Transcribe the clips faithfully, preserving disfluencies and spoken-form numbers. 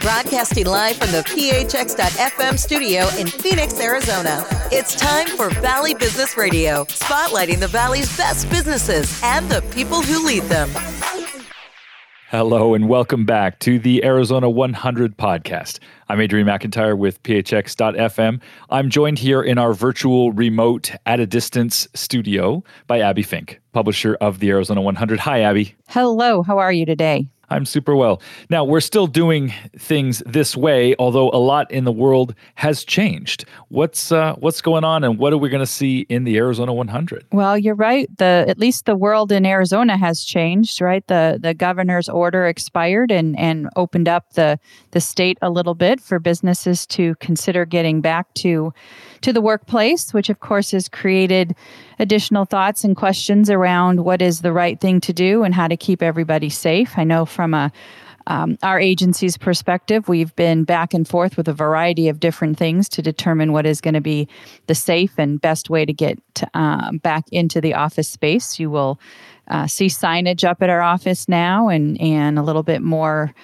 broadcasting live from the P H X dot F M studio in Phoenix, Arizona. It's time for Valley Business Radio, spotlighting the Valley's best businesses and the people who lead them. Hello and welcome back to the Arizona one hundred podcast. I'm Adrian McIntyre with P H X dot F M. I'm joined here in our virtual remote at a distance studio by Abby Fink, publisher of the Arizona one hundred. Hi, Abby. Hello. How are you today? I'm super well. Now, we're still doing things this way, although a lot in the world has changed. What's uh, what's going on, and what are we going to see in the Arizona one hundred? Well, you're right. The at least the world in Arizona has changed, right? The the governor's order expired and and opened up the the state a little bit for businesses to consider getting back to to the workplace, which of course has created additional thoughts and questions around what is the right thing to do and how to keep everybody safe. I know from a um, our agency's perspective, we've been back and forth with a variety of different things to determine what is going to be the safe and best way to get um, back into the office space. You will uh, see signage up at our office now and and a little bit more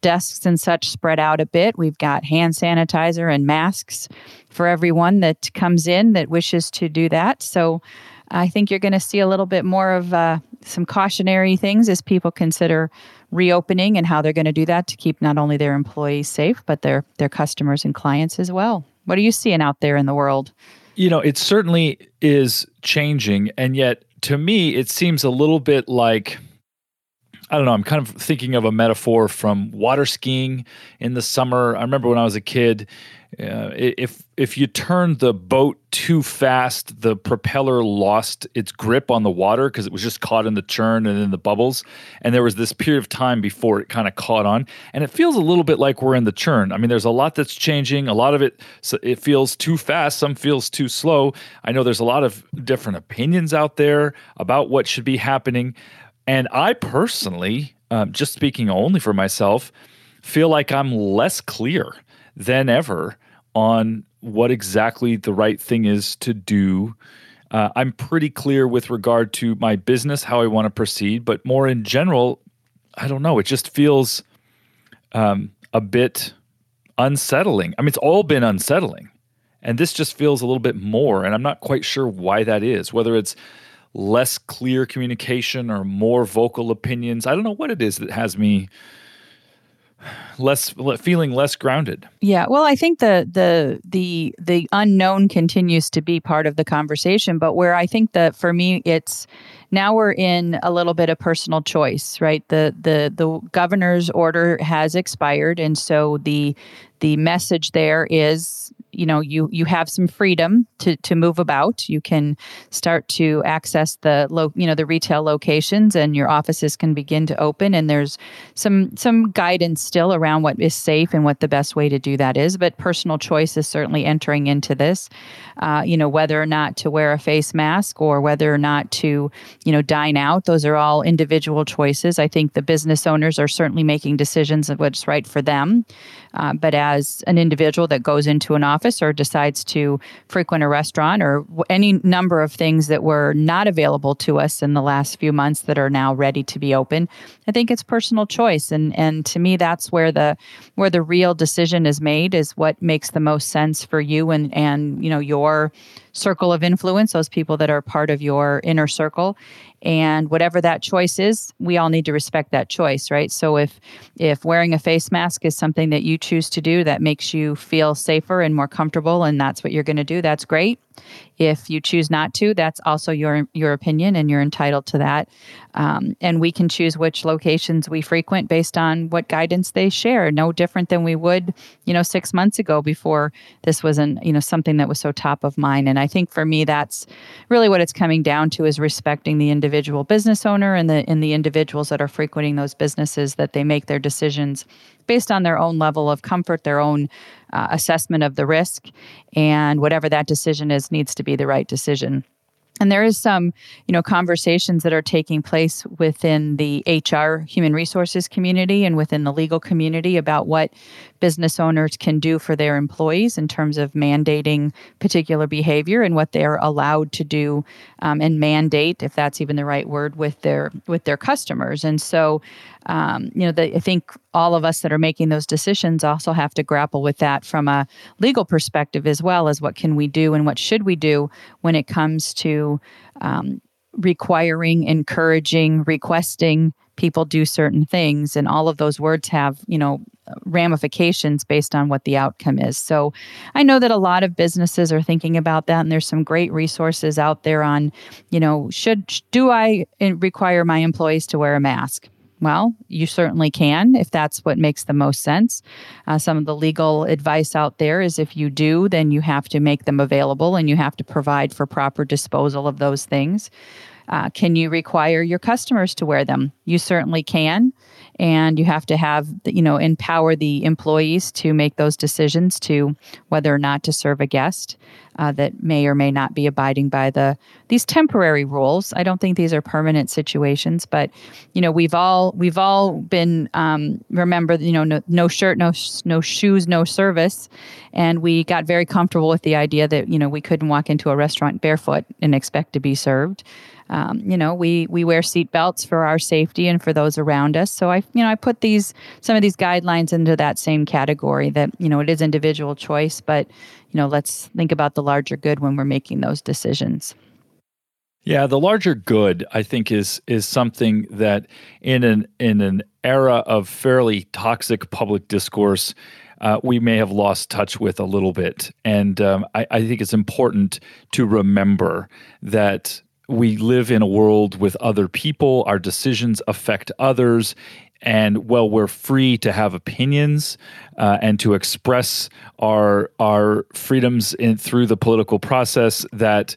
desks and such spread out a bit. We've got hand sanitizer and masks for everyone that comes in that wishes to do that. So I think you're going to see a little bit more of uh, some cautionary things as people consider reopening and how they're going to do that to keep not only their employees safe, but their their customers and clients as well. What are you seeing out there in the world? You know, it certainly is changing. And yet, to me, it seems a little bit like, I don't know, I'm kind of thinking of a metaphor from water skiing in the summer. I remember when I was a kid, uh, if if you turned the boat too fast, the propeller lost its grip on the water because it was just caught in the churn and in the bubbles. And there was this period of time before it kind of caught on. And it feels a little bit like we're in the churn. I mean, there's a lot that's changing. A lot of it, so it feels too fast. Some feels too slow. I know there's a lot of different opinions out there about what should be happening. And I personally, um, just speaking only for myself, feel like I'm less clear than ever on what exactly the right thing is to do. Uh, I'm pretty clear with regard to my business, how I want to proceed, but more in general, I don't know. It just feels um, a bit unsettling. I mean, it's all been unsettling, and this just feels a little bit more, and I'm not quite sure why that is, whether it's less clear communication or more vocal opinions. I don't know what it is that has me less feeling less grounded. Yeah, well, I think the the the the unknown continues to be part of the conversation, but where I think that for me it's now we're in a little bit of personal choice, right? The the the governor's order has expired, and so the the message there is, you know, you you have some freedom to to move about. You can start to access the lo, you know, the retail locations, and your offices can begin to open. And there's some some guidance still around what is safe and what the best way to do that is. But personal choice is certainly entering into this. Uh, you know, whether or not to wear a face mask or whether or not to, you know, dine out. Those are all individual choices. I think the business owners are certainly making decisions of what's right for them. Uh, but as an individual that goes into an office or decides to frequent a restaurant or any number of things that were not available to us in the last few months that are now ready to be open, I think it's personal choice. And and to me, that's where the where the real decision is made, is what makes the most sense for you and, and you know, your circle of influence, those people that are part of your inner circle. And whatever that choice is, we all need to respect that choice, right? So if if wearing a face mask is something that you choose to do that makes you feel safer and more comfortable, and that's what you're going to do, that's great. If you choose not to, that's also your your opinion, and you're entitled to that. Um, and we can choose which locations we frequent based on what guidance they share. No different than we would, you know, six months ago before this wasn't, you know, something that was so top of mind. And I think for me, that's really what it's coming down to, is respecting the individual business owner and the and the individuals that are frequenting those businesses, that they make their decisions based on their own level of comfort, their own uh, assessment of the risk, and whatever that decision is needs to be the right decision. And there is some, you know, conversations that are taking place within the H R human resources community and within the legal community about what business owners can do for their employees in terms of mandating particular behavior and what they're allowed to do um, and mandate, if that's even the right word, with their with their customers. And so, um, you know, the, I think all of us that are making those decisions also have to grapple with that from a legal perspective, as well as what can we do and what should we do when it comes to Um, requiring, encouraging, requesting people do certain things. And all of those words have, you know, ramifications based on what the outcome is. So I know that a lot of businesses are thinking about that. And there's some great resources out there on, you know, should, do I require my employees to wear a mask? Well, you certainly can if that's what makes the most sense. Uh, some of the legal advice out there is if you do, then you have to make them available and you have to provide for proper disposal of those things. Uh, can you require your customers to wear them? You certainly can. And you have to have, you know, empower the employees to make those decisions to whether or not to serve a guest uh, that may or may not be abiding by the these temporary rules. I don't think these are permanent situations, but, you know, we've all we've all been um, remember, you know, no, no shirt, no no shoes, no service. And we got very comfortable with the idea that, you know, we couldn't walk into a restaurant barefoot and expect to be served. Um, you know, we we wear seatbelts for our safety and for those around us. So I, you know, I put these some of these guidelines into that same category that, you know, it is individual choice, but, you know, let's think about the larger good when we're making those decisions. Yeah, the larger good, I think, is is something that in an in an era of fairly toxic public discourse, uh, we may have lost touch with a little bit. And um, I, I think it's important to remember that we live in a world with other people, our decisions affect others, and while we're free to have opinions uh, and to express our our freedoms in through the political process, that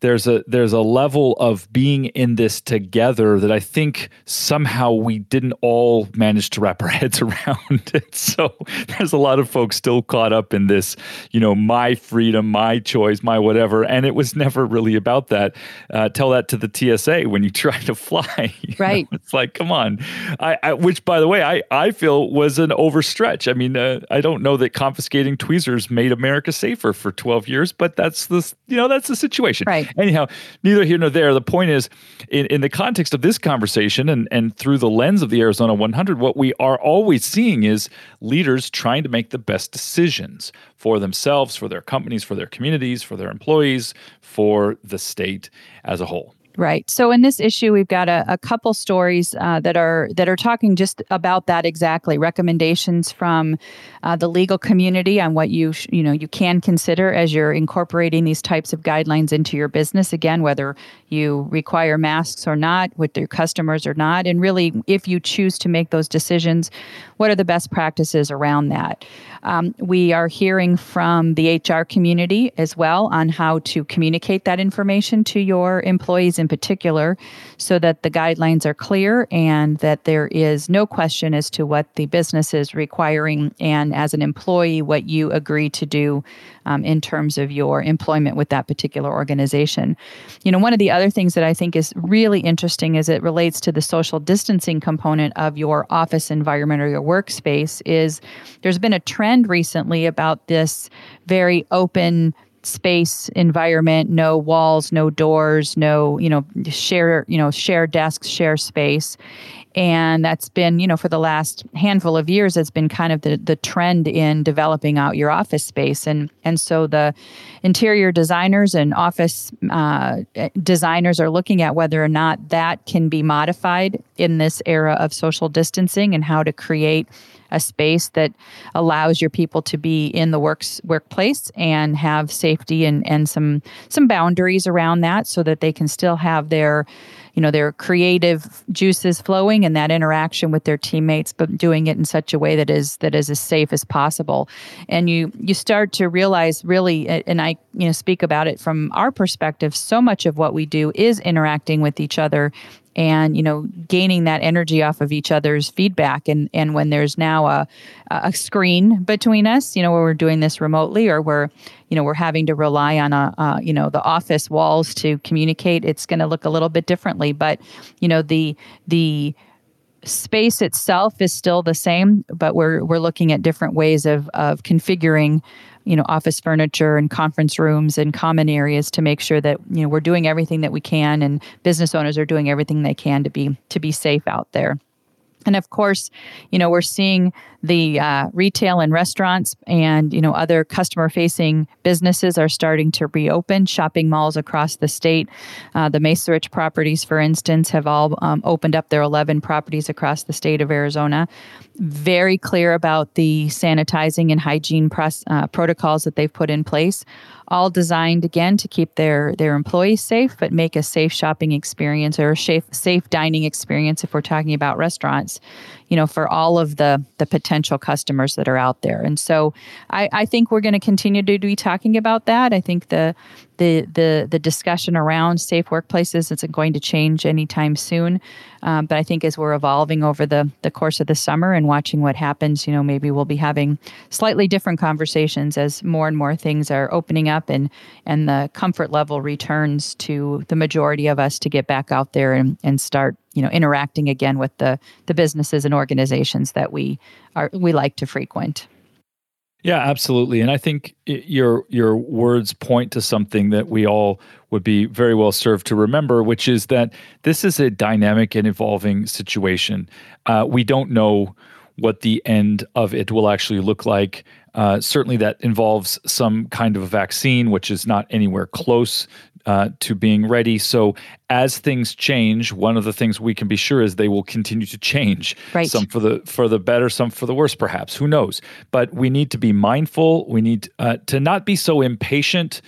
there's a there's a level of being in this together that I think somehow we didn't all manage to wrap our heads around. And so there's a lot of folks still caught up in this, you know, my freedom, my choice, my whatever. And it was never really about that. Uh, tell that to the T S A when you try to fly. Right. Know? It's like, come on. I, I which, by the way, I, I feel was an overstretch. I mean, uh, I don't know that confiscating tweezers made America safer for twelve years, but that's the, you know, that's the situation. Right. Anyhow, neither here nor there. The point is, in, in the context of this conversation and, and through the lens of the Arizona one hundred, what we are always seeing is leaders trying to make the best decisions for themselves, for their companies, for their communities, for their employees, for the state as a whole. Right. So in this issue, we've got a, a couple stories uh, that are that are talking just about that exactly. Recommendations from uh, the legal community on what you sh- you know you can consider as you're incorporating these types of guidelines into your business. Again, whether you require masks or not, with your customers or not, and really, if you choose to make those decisions, what are the best practices around that? Um, we are hearing from the H R community as well on how to communicate that information to your employees in particular, so that the guidelines are clear and that there is no question as to what the business is requiring, and as an employee, what you agree to do um, in terms of your employment with that particular organization. You know, one of the other things that I think is really interesting as it relates to the social distancing component of your office environment or your workspace is there's been a trend recently about this very open space environment, no walls, no doors, no, you know, share, you know, share desks, share space. And that's been, you know, for the last handful of years, it's been kind of the, the trend in developing out your office space. And and so the interior designers and office uh, designers are looking at whether or not that can be modified in this era of social distancing and how to create a space that allows your people to be in the works workplace and have safety and, and some some boundaries around that so that they can still have their, you know, their creative juices flowing and that interaction with their teammates, but doing it in such a way that is that is as safe as possible. And you you start to realize really, and I you know speak about it from our perspective, so much of what we do is interacting with each other and, you know, gaining that energy off of each other's feedback. And and when there's now a, a screen between us, you know, where we're doing this remotely or we're, you know, we're having to rely on, a, uh, you know, the office walls to communicate, it's going to look a little bit differently. But, you know, the the space itself is still the same, but we're we're looking at different ways of of configuring, you know, office furniture and conference rooms and common areas to make sure that, you know, we're doing everything that we can, and business owners are doing everything they can to be to be safe out there. And of course, you know, we're seeing the uh, retail and restaurants and, you know, other customer-facing businesses are starting to reopen. Shopping malls across the state, uh, the Macerich properties, for instance, have all um, opened up their eleven properties across the state of Arizona. Very clear about the sanitizing and hygiene pros- uh, protocols that they've put in place, all designed, again, to keep their, their employees safe, but make a safe shopping experience or a safe, safe dining experience, if we're talking about restaurants, you know, for all of the, the potential customers that are out there. And so I, I think we're going to continue to be talking about that. I think the the the the discussion around safe workplaces isn't going to change anytime soon. Um, but I think as we're evolving over the, the course of the summer and watching what happens, you know, maybe we'll be having slightly different conversations as more and more things are opening up and and the comfort level returns to the majority of us to get back out there and, and start, you know, interacting again with the the businesses and organizations that we are we like to frequent. Yeah, absolutely. And I think your your words point to something that we all would be very well served to remember, which is that this is a dynamic and evolving situation. Uh, we don't know what the end of it will actually look like. Uh, certainly that involves some kind of a vaccine, which is not anywhere close uh, to being ready. So as things change, one of the things we can be sure is they will continue to change. Right. Some for the for the better, some for the worse, perhaps. Who knows? But we need to be mindful. We need uh, to not be so impatient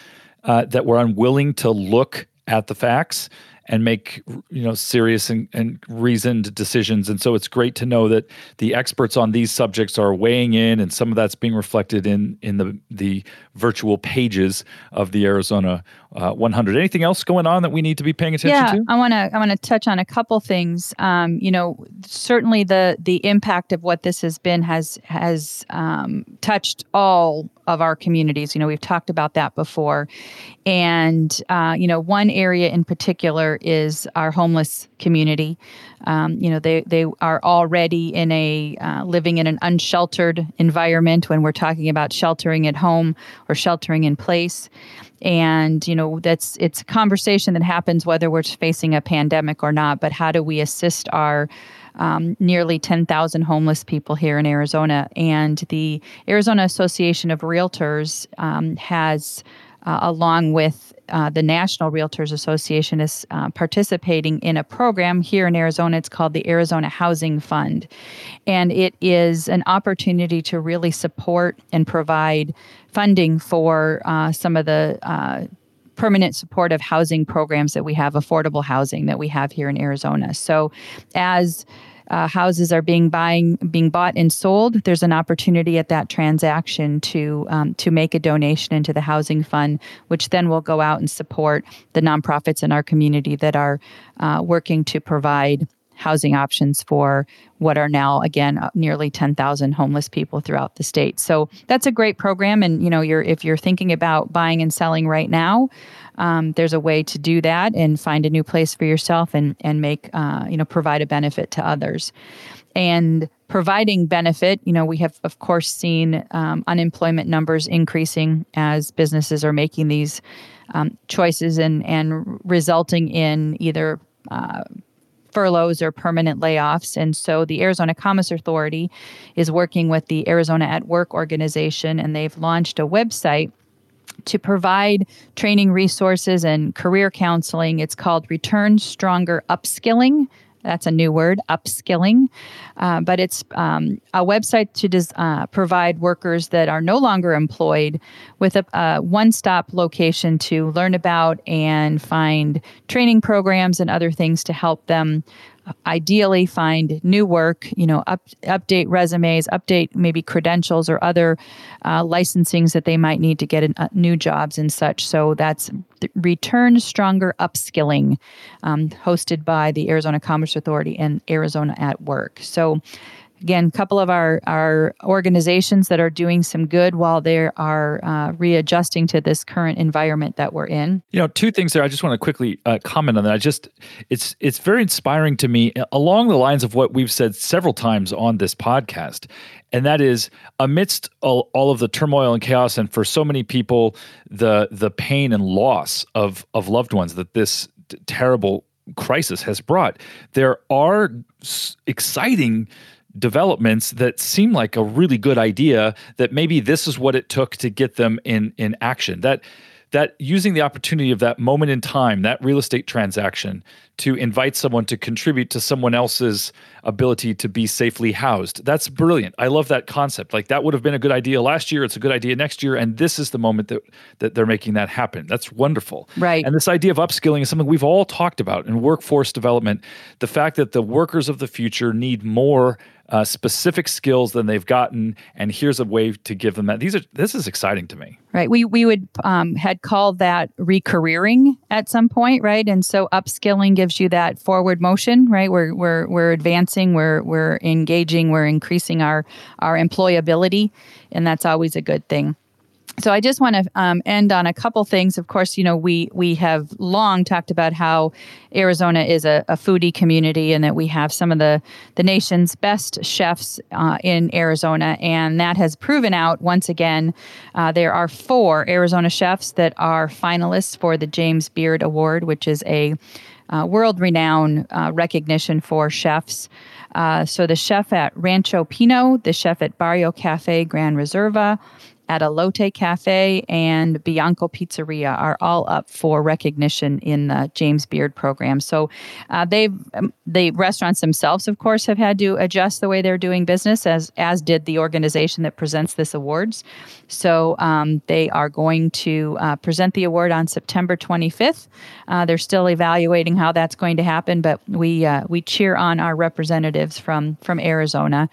uh, that we're unwilling to look at the facts and make, you know, serious and, and reasoned decisions. And so it's great to know that the experts on these subjects are weighing in, and some of that's being reflected in in the, the virtual pages of the Arizona uh, one hundred. Anything else going on that we need to be paying attention yeah, to? Yeah, I want to I want to touch on a couple things. Um, you know, certainly the the impact of what this has been has has um, touched all of our communities. You know, we've talked about that before. And, uh, you know, one area in particular is our homeless community. Um, you know, they, they are already in a uh, living in an unsheltered environment when we're talking about sheltering at home or sheltering in place. And, you know, that's it's a conversation that happens whether we're facing a pandemic or not. But how do we assist our Um, nearly ten thousand homeless people here in Arizona? And the Arizona Association of Realtors um, has, uh, along with uh, the National Realtors Association, is uh, participating in a program here in Arizona. It's called the Arizona Housing Fund. And it is an opportunity to really support and provide funding for uh, some of the uh permanent supportive housing programs that we have, affordable housing that we have here in Arizona. So as uh, houses are being buying, being bought and sold, there's an opportunity at that transaction to um, to make a donation into the housing fund, which then will go out and support the nonprofits in our community that are uh, working to provide housing options for what are now, again, nearly ten thousand homeless people throughout the state. So that's a great program. And, you know, you're if you're thinking about buying and selling right now, um, there's a way to do that and find a new place for yourself and, and make, uh, you know, provide a benefit to others. And providing benefit, you know, we have, of course, seen um, unemployment numbers increasing as businesses are making these um, choices and, and resulting in either uh furloughs or permanent layoffs. And so the Arizona Commerce Authority is working with the Arizona at Work organization, and they've launched a website to provide training resources and career counseling. It's called Return Stronger Upskilling. That's a new word, upskilling. Uh, but it's um, a website to des- uh, provide workers that are no longer employed with a, a one-stop location to learn about and find training programs and other things to help them ideally find new work, you know, up, update resumes, update maybe credentials or other uh, licensings that they might need to get in, uh, new jobs and such. So that's Return Stronger Upskilling, um, hosted by the Arizona Commerce Authority and Arizona at Work. So Again, a couple of our, our organizations that are doing some good while they are uh, readjusting to this current environment that we're in. You know, two things there. I just want to quickly uh, comment on that. I just, it's it's very inspiring to me along the lines of what we've said several times on this podcast. And that is, amidst all, all of the turmoil and chaos, and for so many people, the the pain and loss of of loved ones that this t- terrible crisis has brought, there are s- exciting developments that seem like a really good idea, that maybe this is what it took to get them in in action. That that using the opportunity of that moment in time, that real estate transaction, to invite someone to contribute to someone else's ability to be safely housed. That's brilliant. I love that concept. Like, that would have been a good idea last year. It's a good idea next year. And this is the moment that, that they're making that happen. That's wonderful. Right. And this idea of upskilling is something we've all talked about in workforce development. The fact that the workers of the future need more uh, specific skills than they've gotten. And here's a way to give them that. These are, this is exciting to me. Right. We, we would um, had called that recareering at some point. Right. And so upskilling gives you that forward motion, right? We're we're we're advancing, we're we're engaging, we're increasing our our employability, and that's always a good thing. So I just want to um, end on a couple things. Of course, you know, we we have long talked about how Arizona is a, a foodie community, and that we have some of the, the nation's best chefs uh, in Arizona. And that has proven out once again. Uh, there are four Arizona chefs that are finalists for the James Beard Award, which is a Uh, world-renowned uh, recognition for chefs. Uh, so the chef at Rancho Pino, the chef at Barrio Cafe Gran Reserva, at Alote Cafe, and Bianco Pizzeria are all up for recognition in the James Beard program. So uh, they've, um, the restaurants themselves, of course, have had to adjust the way they're doing business, as as did the organization that presents this awards. So um, they are going to uh, present the award on September twenty-fifth. Uh, they're still evaluating how that's going to happen, but we uh, we cheer on our representatives from, from Arizona.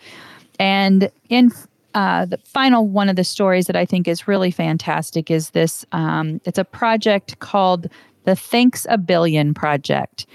And in Uh, the final one of the stories that I think is really fantastic is this. Um, it's a project called the Thanks a Billion Project.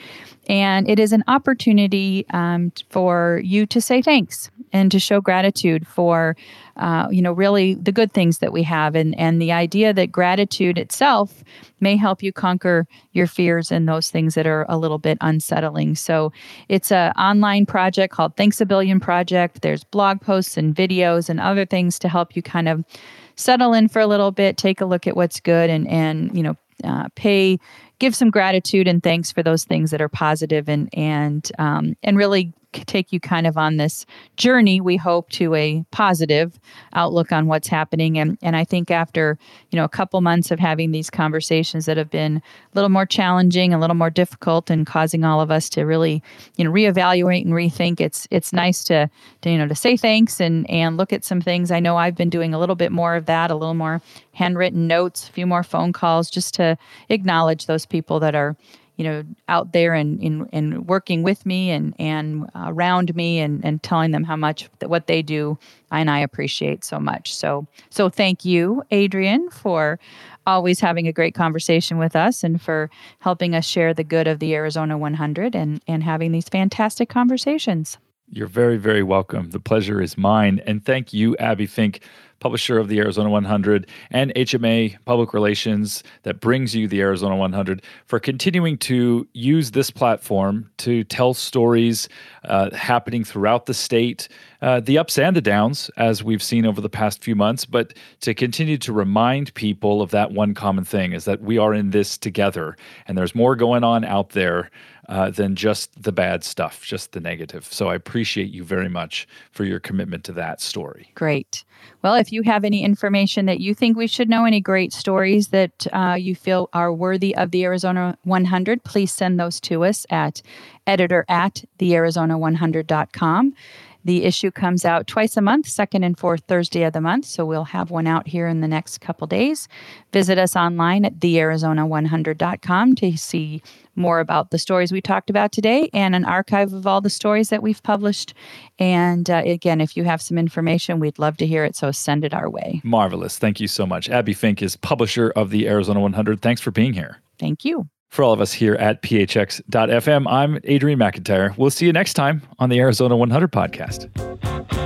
And it is an opportunity um, for you to say thanks and to show gratitude for, uh, you know, really the good things that we have. And, and the idea that gratitude itself may help you conquer your fears and those things that are a little bit unsettling. So it's an online project called Thanks a Billion Project. There's blog posts and videos and other things to help you kind of settle in for a little bit, take a look at what's good, and, and you know, uh, pay give some gratitude and thanks for those things that are positive, and and um, and really take you kind of on this journey, we hope, to a positive outlook on what's happening. And and I think after, you know, a couple months of having these conversations that have been a little more challenging, a little more difficult, and causing all of us to really, you know, reevaluate and rethink, it's it's nice to, to you know, to say thanks and, and look at some things. I know I've been doing a little bit more of that, a little more handwritten notes, a few more phone calls, just to acknowledge those people that are, you know, out there and in and, and working with me and and uh, around me, and, and telling them how much th- what they do and I appreciate so much. So so thank you, Adrian, for always having a great conversation with us, and for helping us share the good of the Arizona one hundred and and having these fantastic conversations. You're very, very welcome. The pleasure is mine. And thank you, Abby Fink, publisher of the Arizona one hundred, and H M A Public Relations that brings you the Arizona one hundred, for continuing to use this platform to tell stories uh, happening throughout the state, uh, the ups and the downs, as we've seen over the past few months, but to continue to remind people of that one common thing, is that we are in this together, and there's more going on out there uh, than just the bad stuff, just the negative. So I appreciate you very much for your commitment to that story. Great. Well, if you have any information that you think we should know, any great stories that uh, you feel are worthy of the Arizona one hundred, please send those to us at editor at the arizona one hundred dot com. The issue comes out twice a month, second and fourth Thursday of the month, so we'll have one out here in the next couple days. Visit us online at the arizona one hundred dot com to see more about the stories we talked about today, and an archive of all the stories that we've published. And uh, again, if you have some information, we'd love to hear it, so send it our way. Marvelous. Thank you so much. Abby Fink is publisher of the Arizona one hundred. Thanks for being here. Thank you. For all of us here at P H X dot F M, I'm Adrian McIntyre. We'll see you next time on the Arizona one hundred podcast.